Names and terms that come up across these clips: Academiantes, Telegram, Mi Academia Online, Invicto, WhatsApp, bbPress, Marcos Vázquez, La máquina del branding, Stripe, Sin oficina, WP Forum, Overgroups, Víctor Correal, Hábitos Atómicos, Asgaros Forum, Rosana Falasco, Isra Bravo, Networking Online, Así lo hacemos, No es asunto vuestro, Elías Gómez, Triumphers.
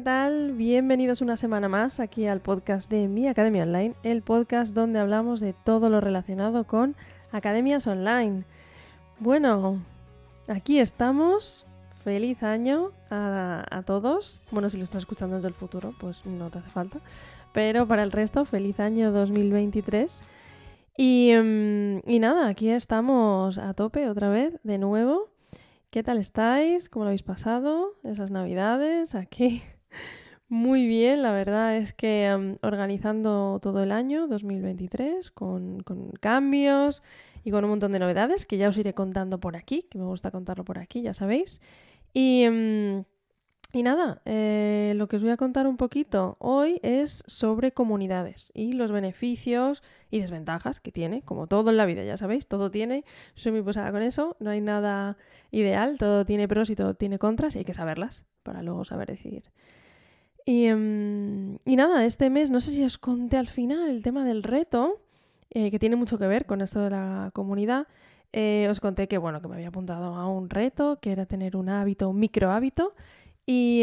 ¿qué tal? Bienvenidos una semana más aquí al podcast de Mi Academia Online, el podcast donde hablamos de todo lo relacionado con academias online. Bueno, aquí estamos. Feliz año a todos. Bueno, si lo estás escuchando desde el futuro, pues no te hace falta. Pero para el resto, feliz año 2023. Y nada, aquí estamos a tope otra vez, de nuevo. ¿Qué tal estáis? ¿Cómo lo habéis pasado esas navidades? Aquí muy bien, la verdad es que organizando todo el año 2023 con cambios y con un montón de novedades que ya os iré contando por aquí, que me gusta contarlo por aquí, ya sabéis. Y nada, lo que os voy a contar un poquito hoy es sobre comunidades y los beneficios y desventajas que tiene, como todo en la vida, ya sabéis, todo tiene, soy muy posada con eso, no hay nada ideal, todo tiene pros y todo tiene contras y hay que saberlas para luego saber decidir. Y nada, este mes, no sé si os conté al final el tema del reto, que tiene mucho que ver con esto de la comunidad. Os conté que, bueno, que me había apuntado a un reto, que era tener un hábito, un micro hábito, y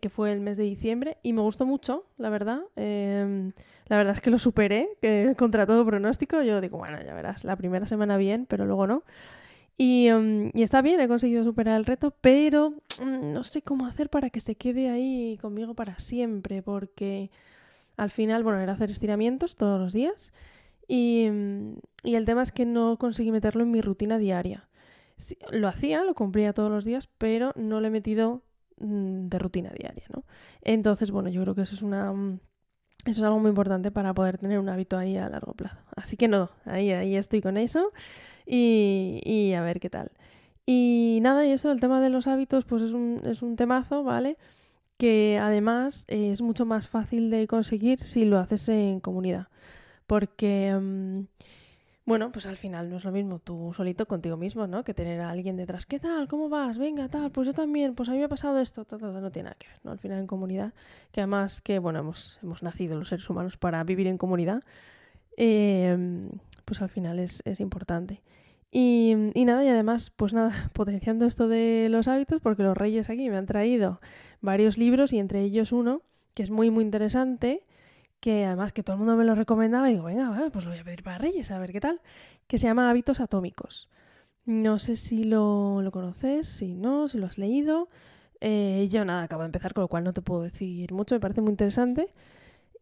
que fue el mes de diciembre y me gustó mucho, la verdad. La verdad es que lo superé, que contra todo pronóstico. Yo digo, bueno, ya verás, la primera semana bien, pero luego no. Y está bien, he conseguido superar el reto, pero no sé cómo hacer para que se quede ahí conmigo para siempre, porque al final, bueno, era hacer estiramientos todos los días y el tema es que no conseguí meterlo en mi rutina diaria. Sí, lo hacía, lo cumplía todos los días, pero no lo he metido de rutina diaria, ¿no? Entonces, bueno, yo creo que eso es algo muy importante para poder tener un hábito ahí a largo plazo. Así que no, ahí estoy con eso y a ver qué tal. Y nada, y eso, el tema de los hábitos, pues es un temazo, ¿vale? Que además es mucho más fácil de conseguir si lo haces en comunidad. Porque... bueno, pues al final no es lo mismo tú solito contigo mismo, ¿no? Que tener a alguien detrás. ¿Qué tal? ¿Cómo vas? Venga, tal. Pues yo también. Pues a mí me ha pasado esto. No tiene nada que ver, ¿no? Al final en comunidad. Que además que, bueno, hemos nacido los seres humanos para vivir en comunidad. Pues al final es importante. Y nada, y además, pues nada, potenciando esto de los hábitos, porque los Reyes aquí me han traído varios libros y entre ellos uno que es muy, muy interesante, que además que todo el mundo me lo recomendaba y digo, venga, pues lo voy a pedir para Reyes, a ver qué tal, que se llama Hábitos Atómicos. No sé si lo conoces, si no, si lo has leído. Yo nada, acabo de empezar, con lo cual no te puedo decir mucho, me parece muy interesante.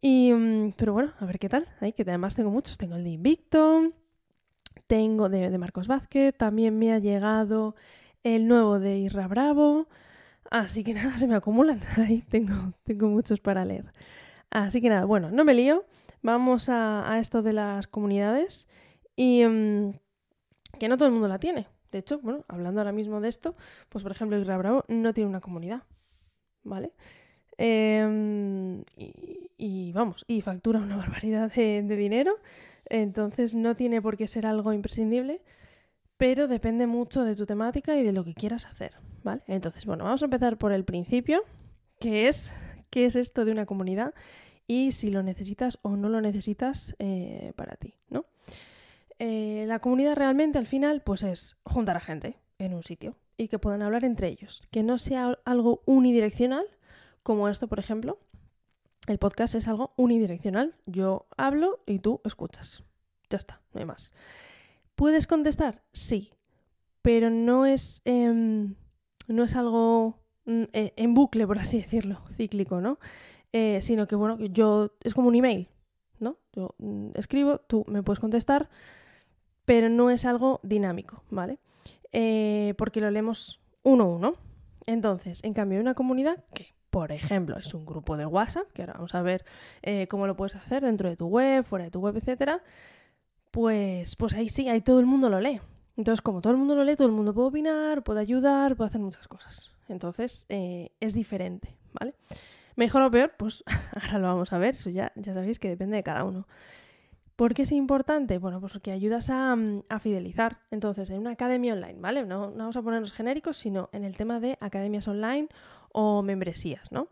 Pero bueno, a ver qué tal. Ahí, que además tengo muchos, tengo el de Invicto, tengo de Marcos Vázquez, también me ha llegado el nuevo de Isra Bravo, así que nada, se me acumulan, ahí tengo muchos para leer. Así que nada, bueno, no me lío, vamos a esto de las comunidades y que no todo el mundo la tiene. De hecho, bueno, hablando ahora mismo de esto, pues por ejemplo Isra Bravo no tiene una comunidad, ¿vale? Y vamos, y factura una barbaridad de dinero, entonces no tiene por qué ser algo imprescindible, pero depende mucho de tu temática y de lo que quieras hacer, ¿vale? Entonces, bueno, vamos a empezar por el principio, que es... ¿qué es esto de una comunidad? Y si lo necesitas o no lo necesitas para ti, ¿no? La comunidad realmente al final pues es juntar a gente en un sitio y que puedan hablar entre ellos. Que no sea algo unidireccional, como esto, por ejemplo. El podcast es algo unidireccional. Yo hablo y tú escuchas. Ya está, no hay más. ¿Puedes contestar? Sí, pero no es algo... en bucle, por así decirlo, cíclico, ¿no? Sino que, bueno, yo... es como un email, ¿no? Yo escribo, tú me puedes contestar, pero no es algo dinámico, ¿vale? Porque lo leemos uno a uno. Entonces, en cambio, una comunidad que, por ejemplo, es un grupo de WhatsApp, que ahora vamos a ver cómo lo puedes hacer dentro de tu web, fuera de tu web, etcétera, pues ahí sí, ahí todo el mundo lo lee. Entonces, como todo el mundo lo lee, todo el mundo puede opinar, puede ayudar, puede hacer muchas cosas. Entonces, es diferente, ¿vale? ¿Mejor o peor? Pues ahora lo vamos a ver. Eso ya sabéis que depende de cada uno. ¿Por qué es importante? Bueno, pues porque ayudas a fidelizar. Entonces, en una academia online, ¿vale? No vamos a ponernos genéricos, sino en el tema de academias online o membresías, ¿no?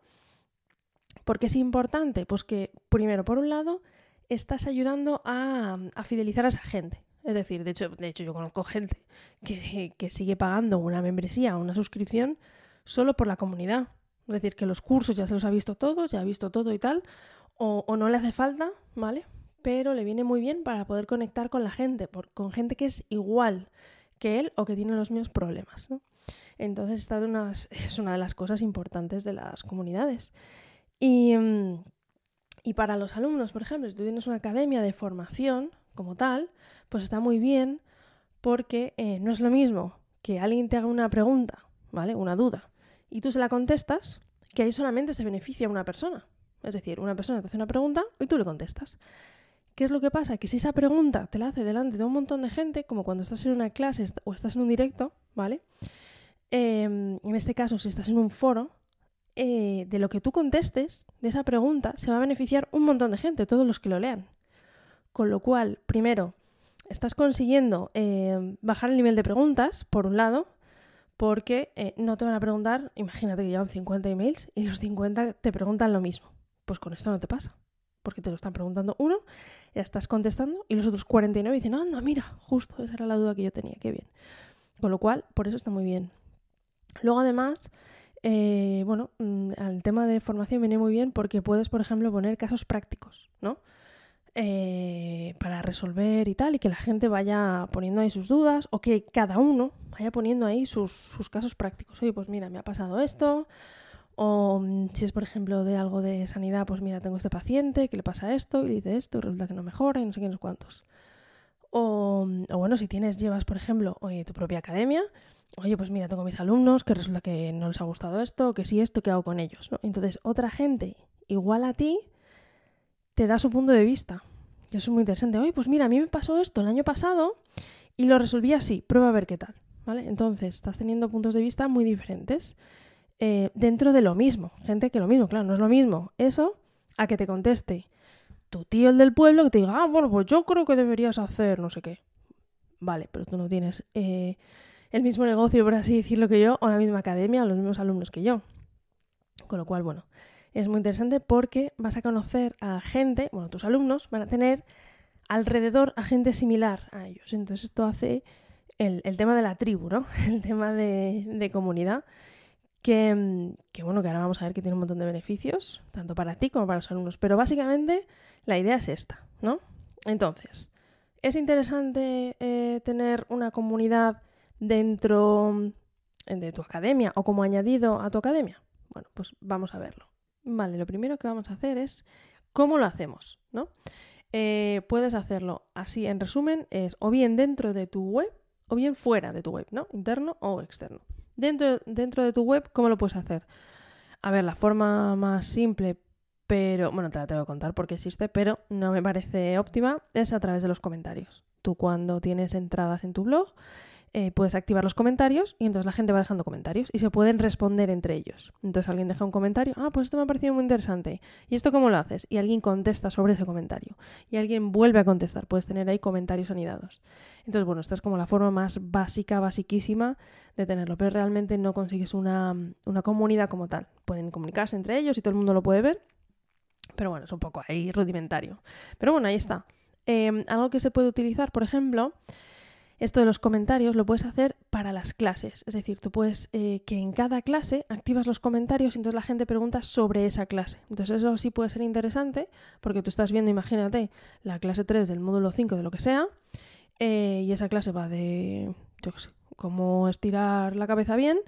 ¿Por qué es importante? Pues que, primero, por un lado, estás ayudando a fidelizar a esa gente. Es decir, de hecho yo conozco gente que sigue pagando una membresía o una suscripción solo por la comunidad, es decir, que los cursos ya se los ha visto todos, ya ha visto todo y tal, o no le hace falta, ¿vale? Pero le viene muy bien para poder conectar con la gente, con gente que es igual que él o que tiene los mismos problemas, ¿no? Entonces es una de las cosas importantes de las comunidades. Y para los alumnos, por ejemplo, si tú tienes una academia de formación como tal, pues está muy bien porque no es lo mismo que alguien te haga una pregunta, ¿vale? Una duda, y tú se la contestas, que ahí solamente se beneficia una persona. Es decir, una persona te hace una pregunta y tú le contestas. ¿Qué es lo que pasa? Que si esa pregunta te la hace delante de un montón de gente, como cuando estás en una clase o estás en un directo, ¿vale? En este caso, si estás en un foro, de lo que tú contestes, de esa pregunta, se va a beneficiar un montón de gente, todos los que lo lean. Con lo cual, primero, estás consiguiendo bajar el nivel de preguntas, por un lado, porque no te van a preguntar, imagínate que llevan 50 emails y los 50 te preguntan lo mismo. Pues con esto no te pasa, porque te lo están preguntando uno, ya estás contestando, y los otros 49 dicen, anda, mira, justo, esa era la duda que yo tenía, qué bien. Con lo cual, por eso está muy bien. Luego, además, bueno, al tema de formación viene muy bien porque puedes, por ejemplo, poner casos prácticos, ¿no? Para resolver y tal, y que la gente vaya poniendo ahí sus dudas, o que cada uno vaya poniendo ahí sus casos prácticos. Oye, pues mira, me ha pasado esto, o si es por ejemplo de algo de sanidad, pues mira, tengo este paciente que le pasa esto, y le dice esto, y resulta que no mejora, y no sé qué, no sé cuántos. O bueno, si llevas por ejemplo, oye, tu propia academia, oye, pues mira, tengo mis alumnos que resulta que no les ha gustado esto, que sí esto, ¿qué hago con ellos? ¿No? Entonces, otra gente igual a ti te da su punto de vista. Y eso es muy interesante. Oye, pues mira, a mí me pasó esto el año pasado y lo resolví así. Prueba a ver qué tal, ¿vale? Entonces, estás teniendo puntos de vista muy diferentes dentro de lo mismo. Gente que lo mismo, claro, no es lo mismo eso a que te conteste tu tío, el del pueblo, que te diga, ah, bueno, pues yo creo que deberías hacer no sé qué. Vale, pero tú no tienes el mismo negocio, por así decirlo, que yo, o la misma academia, o los mismos alumnos que yo. Con lo cual, bueno, es muy interesante porque vas a conocer a gente, bueno, tus alumnos van a tener alrededor a gente similar a ellos. Entonces esto hace el tema de la tribu, ¿no? El tema de comunidad, que bueno, que ahora vamos a ver que tiene un montón de beneficios, tanto para ti como para los alumnos. Pero básicamente la idea es esta, ¿no? Entonces, es interesante tener una comunidad dentro de tu academia o como añadido a tu academia. Bueno, pues vamos a verlo. Vale, lo primero que vamos a hacer es cómo lo hacemos, ¿no? Puedes hacerlo así, en resumen, es o bien dentro de tu web o bien fuera de tu web, ¿no? Interno o externo. Dentro de tu web, ¿cómo lo puedes hacer? A ver, la forma más simple, pero bueno, te la tengo que contar porque existe, pero no me parece óptima, es a través de los comentarios. Tú cuando tienes entradas en tu blog, puedes activar los comentarios y entonces la gente va dejando comentarios y se pueden responder entre ellos. Entonces alguien deja un comentario, ah, pues esto me ha parecido muy interesante, ¿y esto cómo lo haces? Y alguien contesta sobre ese comentario y alguien vuelve a contestar, puedes tener ahí comentarios anidados. Entonces bueno, esta es como la forma más básica, basiquísima de tenerlo, pero realmente no consigues una comunidad como tal. Pueden comunicarse entre ellos y todo el mundo lo puede ver, pero bueno, es un poco ahí rudimentario. Pero bueno, ahí está. Algo que se puede utilizar, por ejemplo, esto de los comentarios lo puedes hacer para las clases. Es decir, tú puedes que en cada clase activas los comentarios y entonces la gente pregunta sobre esa clase. Entonces eso sí puede ser interesante porque tú estás viendo, imagínate, la clase 3 del módulo 5 de lo que sea y esa clase va de, yo qué sé, cómo estirar la cabeza bien,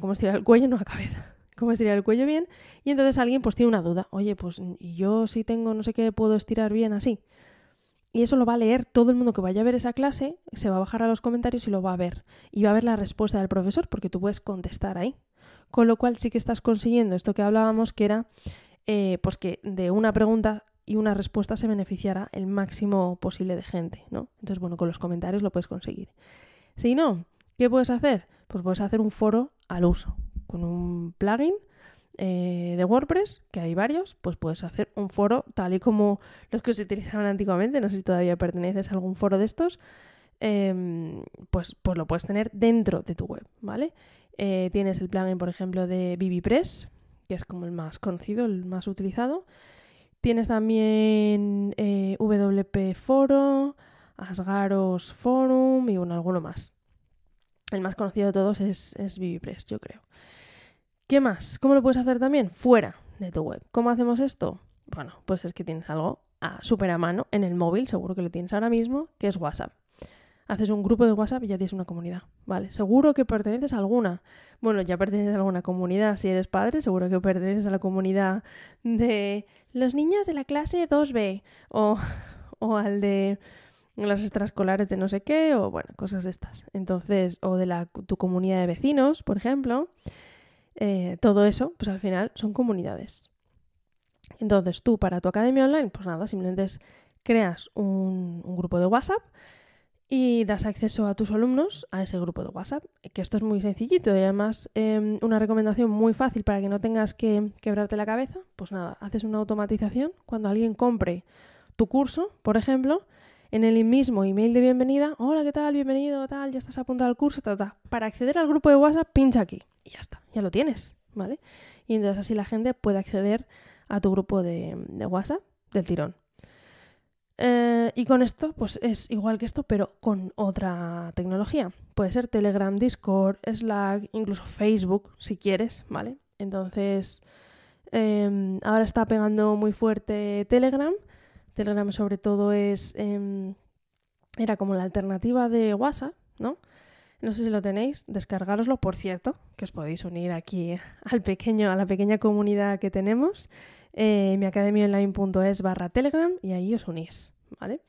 cómo estirar el cuello, no la cabeza, cómo estirar el cuello bien. Y entonces alguien pues tiene una duda. Oye, pues yo sí tengo no sé qué, puedo estirar bien así. Y eso lo va a leer todo el mundo que vaya a ver esa clase, se va a bajar a los comentarios y lo va a ver. Y va a ver la respuesta del profesor porque tú puedes contestar ahí. Con lo cual sí que estás consiguiendo esto que hablábamos, que era pues que de una pregunta y una respuesta se beneficiara el máximo posible de gente, ¿no? Entonces, bueno, con los comentarios lo puedes conseguir. Si no, ¿qué puedes hacer? Pues puedes hacer un foro al uso. Con un plugin de WordPress, que hay varios, pues puedes hacer un foro tal y como los que se utilizaban antiguamente. No sé si todavía perteneces a algún foro de estos, pues lo puedes tener dentro de tu web, ¿vale? Tienes el plugin, por ejemplo, de bbPress, que es como el más conocido, el más utilizado. Tienes también WP Forum, Asgaros Forum y bueno, alguno más. El más conocido de todos es bbPress, yo creo. ¿Qué más? ¿Cómo lo puedes hacer también? Fuera de tu web. ¿Cómo hacemos esto? Bueno, pues es que tienes algo súper a mano en el móvil, seguro que lo tienes ahora mismo, que es WhatsApp. Haces un grupo de WhatsApp y ya tienes una comunidad, ¿vale? Seguro que perteneces a alguna. Bueno, ya perteneces a alguna comunidad. Si eres padre, seguro que perteneces a la comunidad de los niños de la clase 2B o al de las extraescolares de no sé qué, o bueno, cosas de estas. Entonces, o de tu comunidad de vecinos, por ejemplo. Todo eso, pues al final son comunidades. Entonces, tú para tu academia online, pues nada, simplemente creas un grupo de WhatsApp y das acceso a tus alumnos a ese grupo de WhatsApp, que esto es muy sencillito y además una recomendación muy fácil para que no tengas que quebrarte la cabeza. Pues nada, haces una automatización cuando alguien compre tu curso, por ejemplo, en el mismo email de bienvenida, hola, ¿qué tal? Bienvenido, tal, ya estás apuntado al curso, tal, tal. Para acceder al grupo de WhatsApp, pincha aquí y ya está, ya lo tienes, ¿vale? Y entonces así la gente puede acceder a tu grupo de WhatsApp del tirón. Y con esto, pues es igual que esto, pero con otra tecnología. Puede ser Telegram, Discord, Slack, incluso Facebook, si quieres, ¿vale? Entonces, ahora está pegando muy fuerte Telegram. Telegram sobre todo era como la alternativa de WhatsApp, ¿no? No sé si lo tenéis, descargároslo, por cierto, que os podéis unir aquí a la pequeña comunidad que tenemos, miacademiaonline.es/Telegram, y ahí os unís, ¿vale?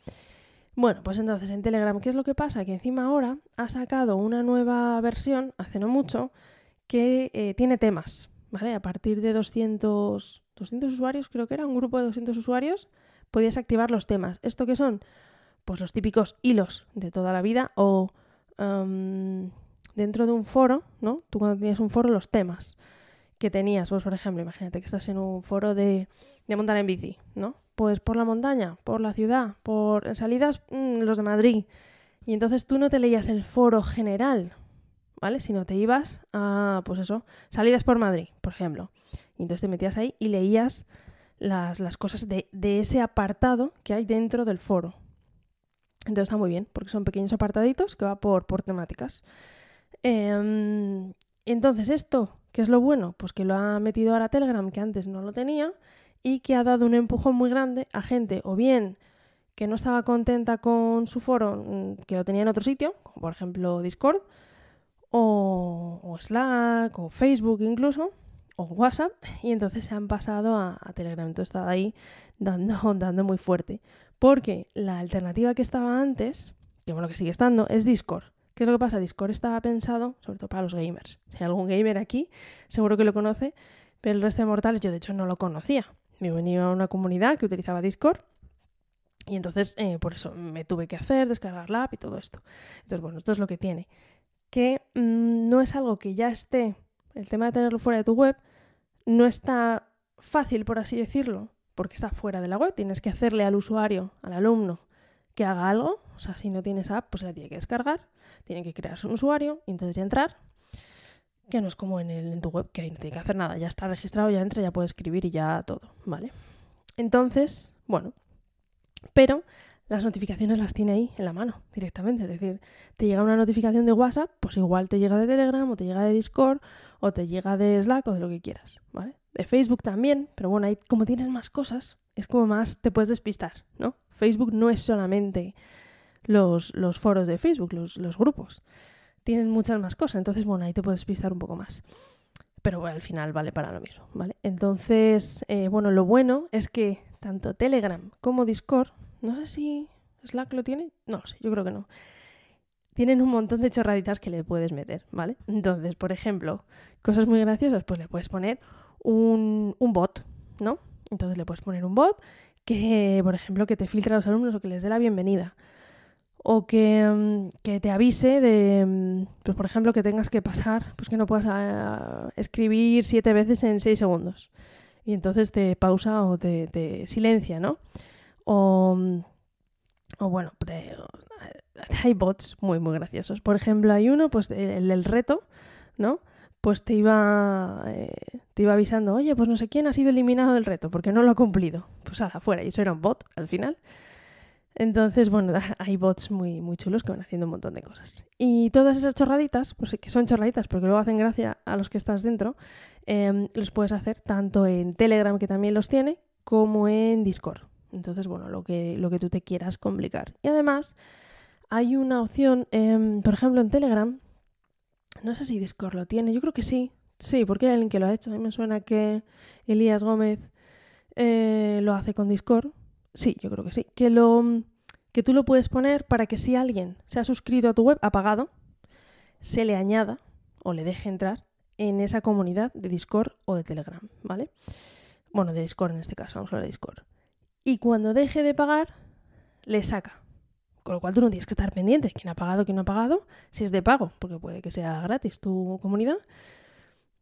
Bueno, pues entonces en Telegram, ¿qué es lo que pasa? Que encima ahora ha sacado una nueva versión, hace no mucho, que tiene temas, ¿vale? A partir de 200 usuarios, creo que era un grupo de 200 usuarios, podías activar los temas. ¿Esto qué son? Pues los típicos hilos de toda la vida o... dentro de un foro, ¿no? Tú cuando tenías un foro, los temas que tenías, pues por ejemplo, imagínate que estás en un foro de montar en bici, ¿no? Pues por la montaña, por la ciudad, por salidas, los de Madrid. Y entonces tú no te leías el foro general, ¿vale? Sino te ibas a, pues eso, salidas por Madrid, por ejemplo. Y entonces te metías ahí y leías las cosas de ese apartado que hay dentro del foro. Entonces está muy bien, porque son pequeños apartaditos que va por temáticas. Entonces esto, ¿qué es lo bueno? Pues que lo ha metido ahora Telegram, que antes no lo tenía, y que ha dado un empujón muy grande a gente, o bien que no estaba contenta con su foro, que lo tenía en otro sitio, como por ejemplo Discord, o Slack, o Facebook incluso, o WhatsApp, y entonces se han pasado a Telegram. Entonces está ahí dando muy fuerte. Porque la alternativa que estaba antes, que bueno, que sigue estando, es Discord. ¿Qué es lo que pasa? Discord estaba pensado, sobre todo para los gamers. Si hay algún gamer aquí, seguro que lo conoce, pero el resto de mortales, yo de hecho no lo conocía. Me venía a una comunidad que utilizaba Discord y entonces por eso me tuve que descargar la app y todo esto. Entonces, bueno, esto es lo que tiene. Que no es algo que ya esté, el tema de tenerlo fuera de tu web, no está fácil, por así decirlo, porque está fuera de la web, tienes que hacerle al usuario, al alumno, que haga algo. O sea, si no tienes app, pues la tiene que descargar, tiene que crearse un usuario, y entonces ya entrar, que no es como en tu web, que ahí no tiene que hacer nada, ya está registrado, ya entra, ya puede escribir y ya todo, ¿vale? Entonces, bueno, pero las notificaciones las tiene ahí en la mano directamente, es decir, te llega una notificación de WhatsApp, pues igual te llega de Telegram, o te llega de Discord, o te llega de Slack, o de lo que quieras, ¿vale? De Facebook también, pero bueno, ahí como tienes más cosas, es como más te puedes despistar, ¿no? Facebook no es solamente los foros de Facebook, los grupos. Tienes muchas más cosas, entonces bueno, ahí te puedes despistar un poco más. Pero bueno, al final vale para lo mismo, ¿vale? Entonces, bueno, lo bueno es que tanto Telegram como Discord, no sé si Slack lo tiene, no lo sé, yo creo que no. Tienen un montón de chorraditas que le puedes meter, ¿vale? Entonces, por ejemplo, cosas muy graciosas, pues le puedes poner un bot, ¿no? Entonces le puedes poner un bot que, por ejemplo, que te filtre a los alumnos o que les dé la bienvenida. O que te avise de, pues por ejemplo, que tengas que pasar, pues que no puedas escribir 7 veces en 6 segundos. Y entonces te pausa o te silencia, ¿no? O bueno, hay bots muy, muy graciosos. Por ejemplo, hay uno, pues el del reto, ¿no? Pues te iba avisando, oye, pues no sé quién ha sido eliminado del reto porque no lo ha cumplido. Pues ala, fuera. Y eso era un bot al final. Entonces, bueno, hay bots muy, muy chulos que van haciendo un montón de cosas. Y todas esas chorraditas, pues que son chorraditas porque luego hacen gracia a los que estás dentro, los puedes hacer tanto en Telegram, que también los tiene, como en Discord. Entonces, bueno, lo que tú te quieras complicar. Y además, hay una opción, por ejemplo, en Telegram, no sé si Discord lo tiene, yo creo que sí. Sí, porque hay alguien que lo ha hecho. A mí me suena que Elías Gómez lo hace con Discord. Sí, yo creo que sí. Que tú lo puedes poner para que si alguien se ha suscrito a tu web, ha pagado, se le añada o le deje entrar en esa comunidad de Discord o de Telegram, ¿vale? Bueno, de Discord en este caso, vamos a hablar de Discord. Y cuando deje de pagar, le saca. Con lo cual tú no tienes que estar pendiente de quién ha pagado, quién no ha pagado, si es de pago, porque puede que sea gratis tu comunidad.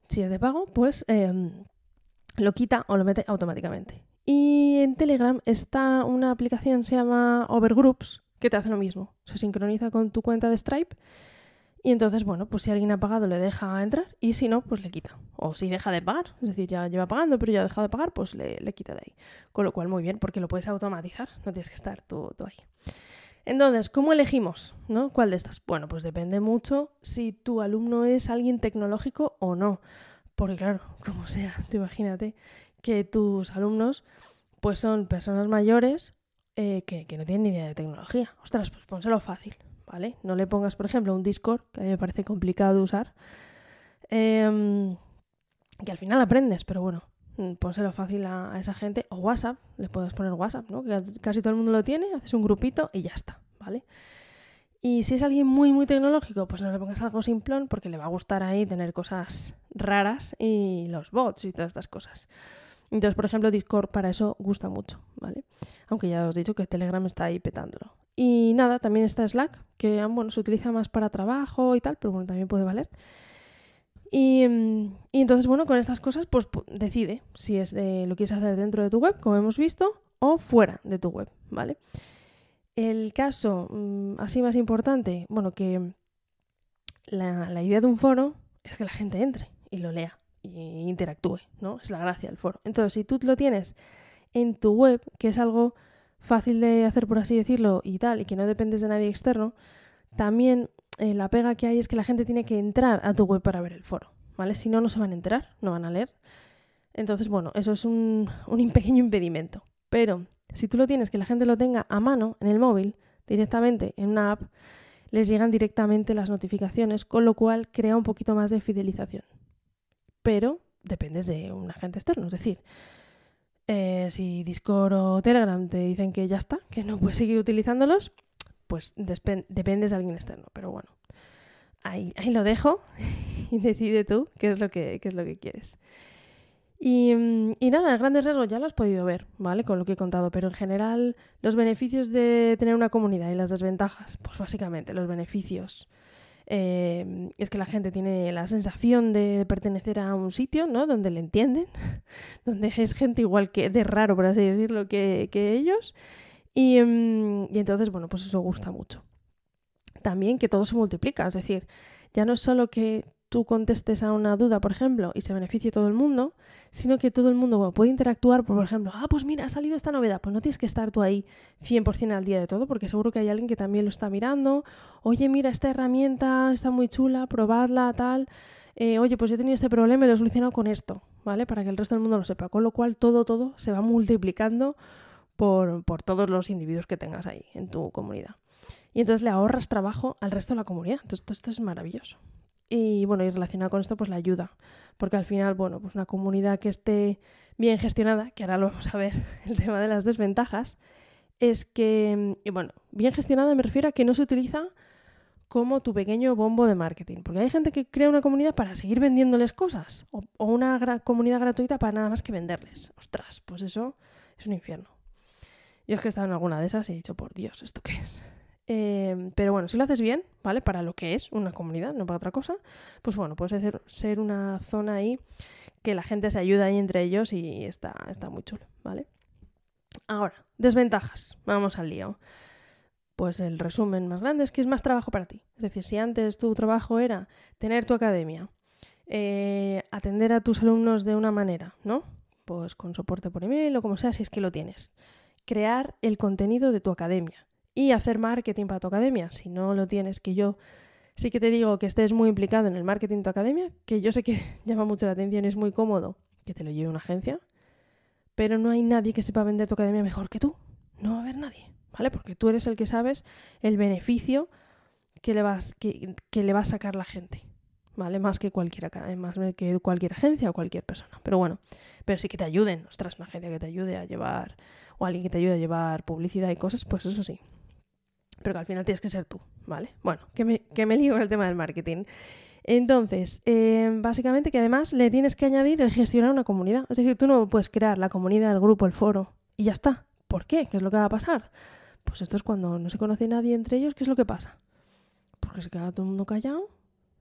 Si es de pago, pues lo quita o lo mete automáticamente. Y en Telegram está una aplicación que se llama Overgroups, que te hace lo mismo. Se sincroniza con tu cuenta de Stripe y entonces, bueno, pues si alguien ha pagado le deja entrar y si no, pues le quita. O si deja de pagar, es decir, ya lleva pagando pero ya ha dejado de pagar, pues le quita de ahí. Con lo cual, muy bien, porque lo puedes automatizar, no tienes que estar tú ahí. Entonces, ¿cómo elegimos, no? ¿Cuál de estas? Bueno, pues depende mucho si tu alumno es alguien tecnológico o no. Porque claro, como sea, tú imagínate que tus alumnos pues son personas mayores que no tienen ni idea de tecnología. Ostras, pues pónselo fácil, ¿vale? No le pongas, por ejemplo, un Discord, que a mí me parece complicado de usar, que al final aprendes, pero bueno, pónselo fácil a esa gente. O WhatsApp, le puedes poner WhatsApp, ¿no? Que casi todo el mundo lo tiene, haces un grupito y ya está, ¿vale? Y si es alguien muy, muy tecnológico, pues no le pongas algo simplón porque le va a gustar ahí tener cosas raras y los bots y todas estas cosas. Entonces, por ejemplo, Discord para eso gusta mucho, ¿vale? Aunque ya os he dicho que Telegram está ahí petándolo. Y nada, también está Slack, que bueno, se utiliza más para trabajo y tal, pero bueno, también puede valer. Y entonces, bueno, con estas cosas, pues decide si es lo quieres hacer dentro de tu web, como hemos visto, o fuera de tu web, ¿vale? El caso así más importante, bueno, que la idea de un foro es que la gente entre y lo lea. Y interactúe, ¿no? Es la gracia del foro. Entonces, si tú lo tienes en tu web, que es algo fácil de hacer, por así decirlo, y tal, y que no dependes de nadie externo, también la pega que hay es que la gente tiene que entrar a tu web para ver el foro, ¿vale? Si no, no se van a enterar, no van a leer. Entonces, bueno, eso es un pequeño impedimento. Pero si tú lo tienes, que la gente lo tenga a mano, en el móvil, directamente, en una app, les llegan directamente las notificaciones, con lo cual crea un poquito más de fidelización. Pero dependes de un agente externo. Es decir, si Discord o Telegram te dicen que ya está, que no puedes seguir utilizándolos, pues dependes de alguien externo. Pero bueno, ahí lo dejo y decide tú qué es lo que quieres. Y nada, grandes riesgos ya lo has podido ver, ¿vale? Con lo que he contado. Pero en general, los beneficios de tener una comunidad y las desventajas, pues básicamente los beneficios. Es que la gente tiene la sensación de pertenecer a un sitio, ¿no? Donde le entienden, donde es gente igual que de raro, por así decirlo, que ellos. Y entonces, bueno, pues eso gusta mucho. También que todo se multiplica, es decir, ya no es solo que tú contestes a una duda, por ejemplo, y se beneficie todo el mundo, sino que todo el mundo puede interactuar, por ejemplo, ah, pues mira, ha salido esta novedad, pues no tienes que estar tú ahí 100% al día de todo, porque seguro que hay alguien que también lo está mirando, oye, mira, esta herramienta está muy chula, probadla, tal, oye, pues yo he tenido este problema y lo he solucionado con esto, ¿vale? Para que el resto del mundo lo sepa, con lo cual todo se va multiplicando por todos los individuos que tengas ahí en tu comunidad. Y entonces le ahorras trabajo al resto de la comunidad, entonces esto es maravilloso. Y bueno, y relacionado con esto, pues la ayuda. Porque al final, bueno, pues una comunidad que esté bien gestionada, que ahora lo vamos a ver, el tema de las desventajas, es que, y bueno, bien gestionada me refiero a que no se utiliza como tu pequeño bombo de marketing. Porque hay gente que crea una comunidad para seguir vendiéndoles cosas, o una comunidad gratuita para nada más que venderles. Ostras, pues eso es un infierno. Yo es que he estado en alguna de esas y he dicho, por Dios, ¿esto qué es? Pero bueno, si lo haces bien, ¿vale? Para lo que es una comunidad, no para otra cosa, pues bueno, puedes ser una zona ahí que la gente se ayuda ahí entre ellos y está muy chulo, ¿vale? Ahora, desventajas, vamos al lío. Pues el resumen más grande es que es más trabajo para ti. Es decir, si antes tu trabajo era tener tu academia, atender a tus alumnos de una manera, ¿no? Pues con soporte por email o como sea, si es que lo tienes. Crear el contenido de tu academia. y hacer marketing para tu academia. Si no lo tienes, que yo sí que te digo que estés muy implicado en el marketing de tu academia, que yo sé que llama mucho la atención, es muy cómodo que te lo lleve una agencia, pero no hay nadie que sepa vender tu academia mejor que tú. No va a haber nadie, ¿vale? Porque tú eres el que sabes el beneficio que le va a sacar la gente, ¿vale? Más que cualquier agencia o cualquier persona. Pero bueno, pero sí que te ayuden. Ostras, una agencia que te ayude a llevar, o alguien que te ayude a llevar publicidad y cosas, pues eso sí. Pero que al final tienes que ser tú, ¿vale? Bueno, que me lío con el tema del marketing. Entonces, básicamente que además le tienes que añadir el gestionar una comunidad. Es decir, tú no puedes crear la comunidad, el grupo, el foro y ya está. ¿Por qué? ¿Qué es lo que va a pasar? Pues esto es cuando no se conoce nadie entre ellos. ¿Qué es lo que pasa? Porque se queda todo el mundo callado,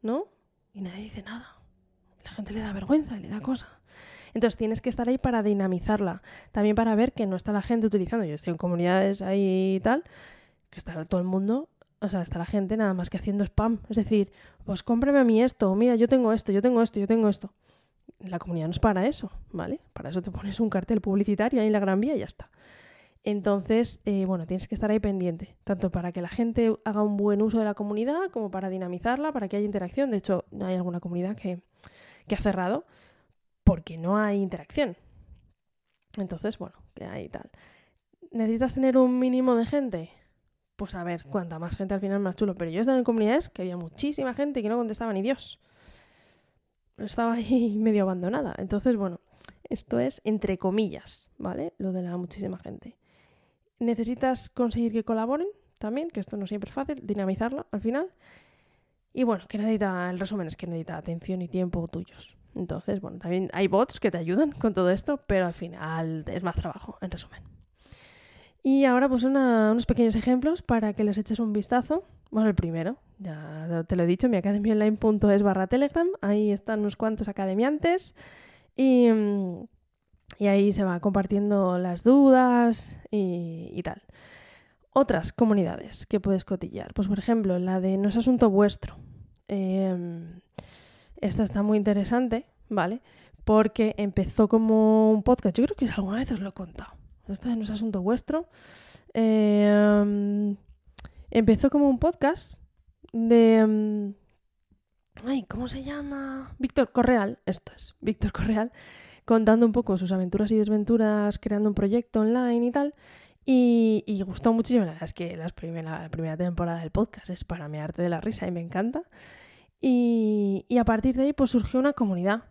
¿no? Y nadie dice nada. La gente le da vergüenza, le da cosa. Entonces tienes que estar ahí para dinamizarla. También para ver que no está la gente utilizando. Yo estoy en comunidades ahí y tal, que está todo el mundo, o sea, está la gente nada más que haciendo spam. Es decir, pues cómprame a mí esto, mira, yo tengo esto, yo tengo esto, yo tengo esto. La comunidad no es para eso, ¿vale? Para eso te pones un cartel publicitario ahí en la Gran Vía y ya está. Entonces, bueno, tienes que estar ahí pendiente, tanto para que la gente haga un buen uso de la comunidad como para dinamizarla, para que haya interacción. De hecho, hay alguna comunidad que ha cerrado porque no hay interacción. Entonces, bueno, que ahí tal. ¿Necesitas tener un mínimo de gente? Pues a ver, cuanta más gente al final más chulo. Pero yo he estado en comunidades que había muchísima gente que no contestaba ni Dios. Estaba ahí medio abandonada. Entonces, bueno, esto es entre comillas, ¿vale? Lo de la muchísima gente. Necesitas conseguir que colaboren también, que esto no siempre es fácil, dinamizarlo al final. Y bueno, que necesita, el resumen es que necesita atención y tiempo tuyos. Entonces, bueno, también hay bots que te ayudan con todo esto, pero al final es más trabajo, en resumen. Y ahora pues unos pequeños ejemplos para que les eches un vistazo. Bueno, el primero, ya te lo he dicho, miacademiaonline.es/telegram. Ahí están unos cuantos academiantes. Y ahí se va compartiendo las dudas y tal. Otras comunidades que puedes cotillar. Pues por ejemplo, la de No es asunto vuestro. Esta está muy interesante, ¿vale? Porque empezó como un podcast. Yo creo que alguna vez os lo he contado. Esta de No es asunto vuestro. Empezó como un podcast de... Ay, ¿cómo se llama? Víctor Correal, esto es, Víctor Correal, contando un poco sus aventuras y desventuras, creando un proyecto online y tal, y gustó muchísimo. La verdad es que la primera temporada del podcast es para mearte de la risa y me encanta, y a partir de ahí pues surgió una comunidad.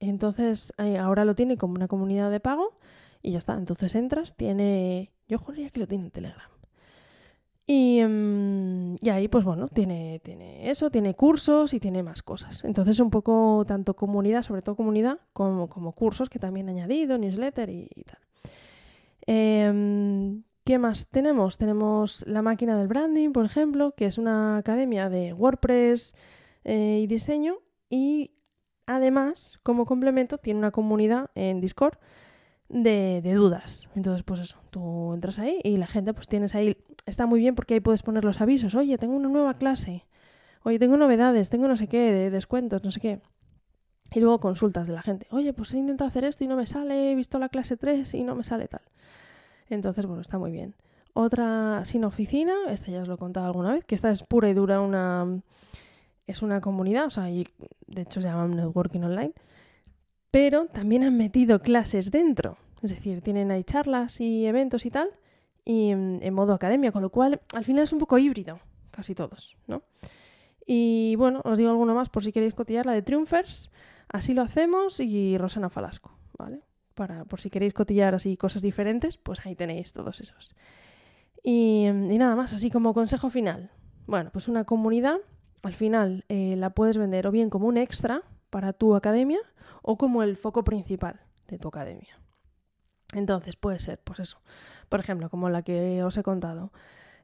Entonces ahora lo tiene como una comunidad de pago y ya está. Entonces entras, tiene, yo juraría que lo tiene en Telegram. Y ahí, pues bueno, tiene eso, tiene cursos y tiene más cosas. Entonces, un poco tanto comunidad, sobre todo comunidad, como cursos que también he añadido, newsletter y tal. ¿Qué más tenemos? Tenemos La Máquina del Branding, por ejemplo, que es una academia de WordPress y diseño. Y además, como complemento, tiene una comunidad en Discord de dudas. Entonces, pues eso, tú entras ahí y la gente, pues tienes ahí... Está muy bien porque ahí puedes poner los avisos. Oye, tengo una nueva clase. Oye, tengo novedades, tengo no sé qué, de descuentos, no sé qué. Y luego consultas de la gente. Oye, pues he intentado hacer esto y no me sale. He visto la clase 3 y no me sale tal. Entonces, bueno, está muy bien. Otra, Sin Oficina. Esta ya os lo he contado alguna vez. Que esta es pura y dura es una comunidad. O sea, y de hecho se llama Networking Online. Pero también han metido clases dentro. Es decir, tienen ahí charlas y eventos y tal. Y en modo academia, con lo cual al final es un poco híbrido, casi todos, ¿no? Y bueno, os digo alguno más por si queréis cotillar, la de Triumphers, Así lo Hacemos y Rosana Falasco, ¿vale? Por si queréis cotillar así cosas diferentes, pues ahí tenéis todos esos. Y nada más, así como consejo final. Bueno, pues una comunidad, al final la puedes vender o bien como un extra para tu academia o como el foco principal de tu academia. Entonces puede ser, pues eso, por ejemplo, como la que os he contado,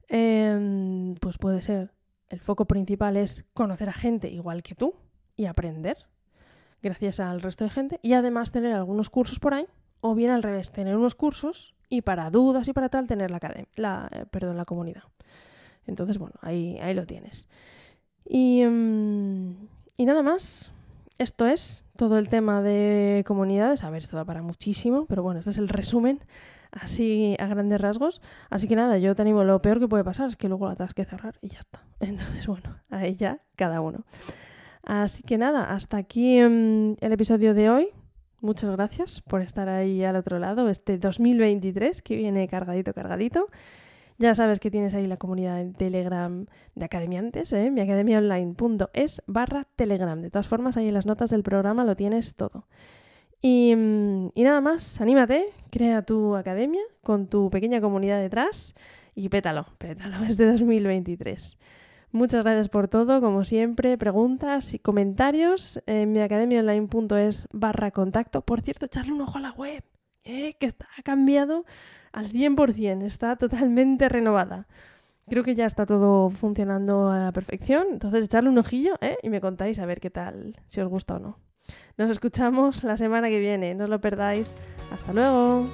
pues puede ser, el foco principal es conocer a gente igual que tú y aprender gracias al resto de gente y además tener algunos cursos por ahí, o bien al revés, tener unos cursos y para dudas y para tal tener la comunidad. Entonces, bueno, ahí lo tienes. Y nada más. Esto es todo el tema de comunidades. A ver, esto da para muchísimo, pero bueno, este es el resumen así a grandes rasgos. Así que nada, yo te animo, lo peor que puede pasar es que luego la tengas que cerrar y ya está. Entonces, bueno, ahí ya cada uno. Así que nada, hasta aquí el episodio de hoy. Muchas gracias por estar ahí al otro lado, este 2023 que viene cargadito, cargadito. Ya sabes que tienes ahí la comunidad en Telegram de Academiantes, ¿eh? miacademiaonline.es/Telegram. De todas formas, ahí en las notas del programa lo tienes todo. Y nada más, anímate, crea tu academia con tu pequeña comunidad detrás y pétalo este 2023. Muchas gracias por todo, como siempre, preguntas y comentarios en miacademiaonline.es/contacto. Por cierto, echarle un ojo a la web, que ha cambiado al 100%, está totalmente renovada. Creo que ya está todo funcionando a la perfección, entonces echarle un ojillo y me contáis a ver qué tal, si os gusta o no. Nos escuchamos la semana que viene, no os lo perdáis. ¡Hasta luego!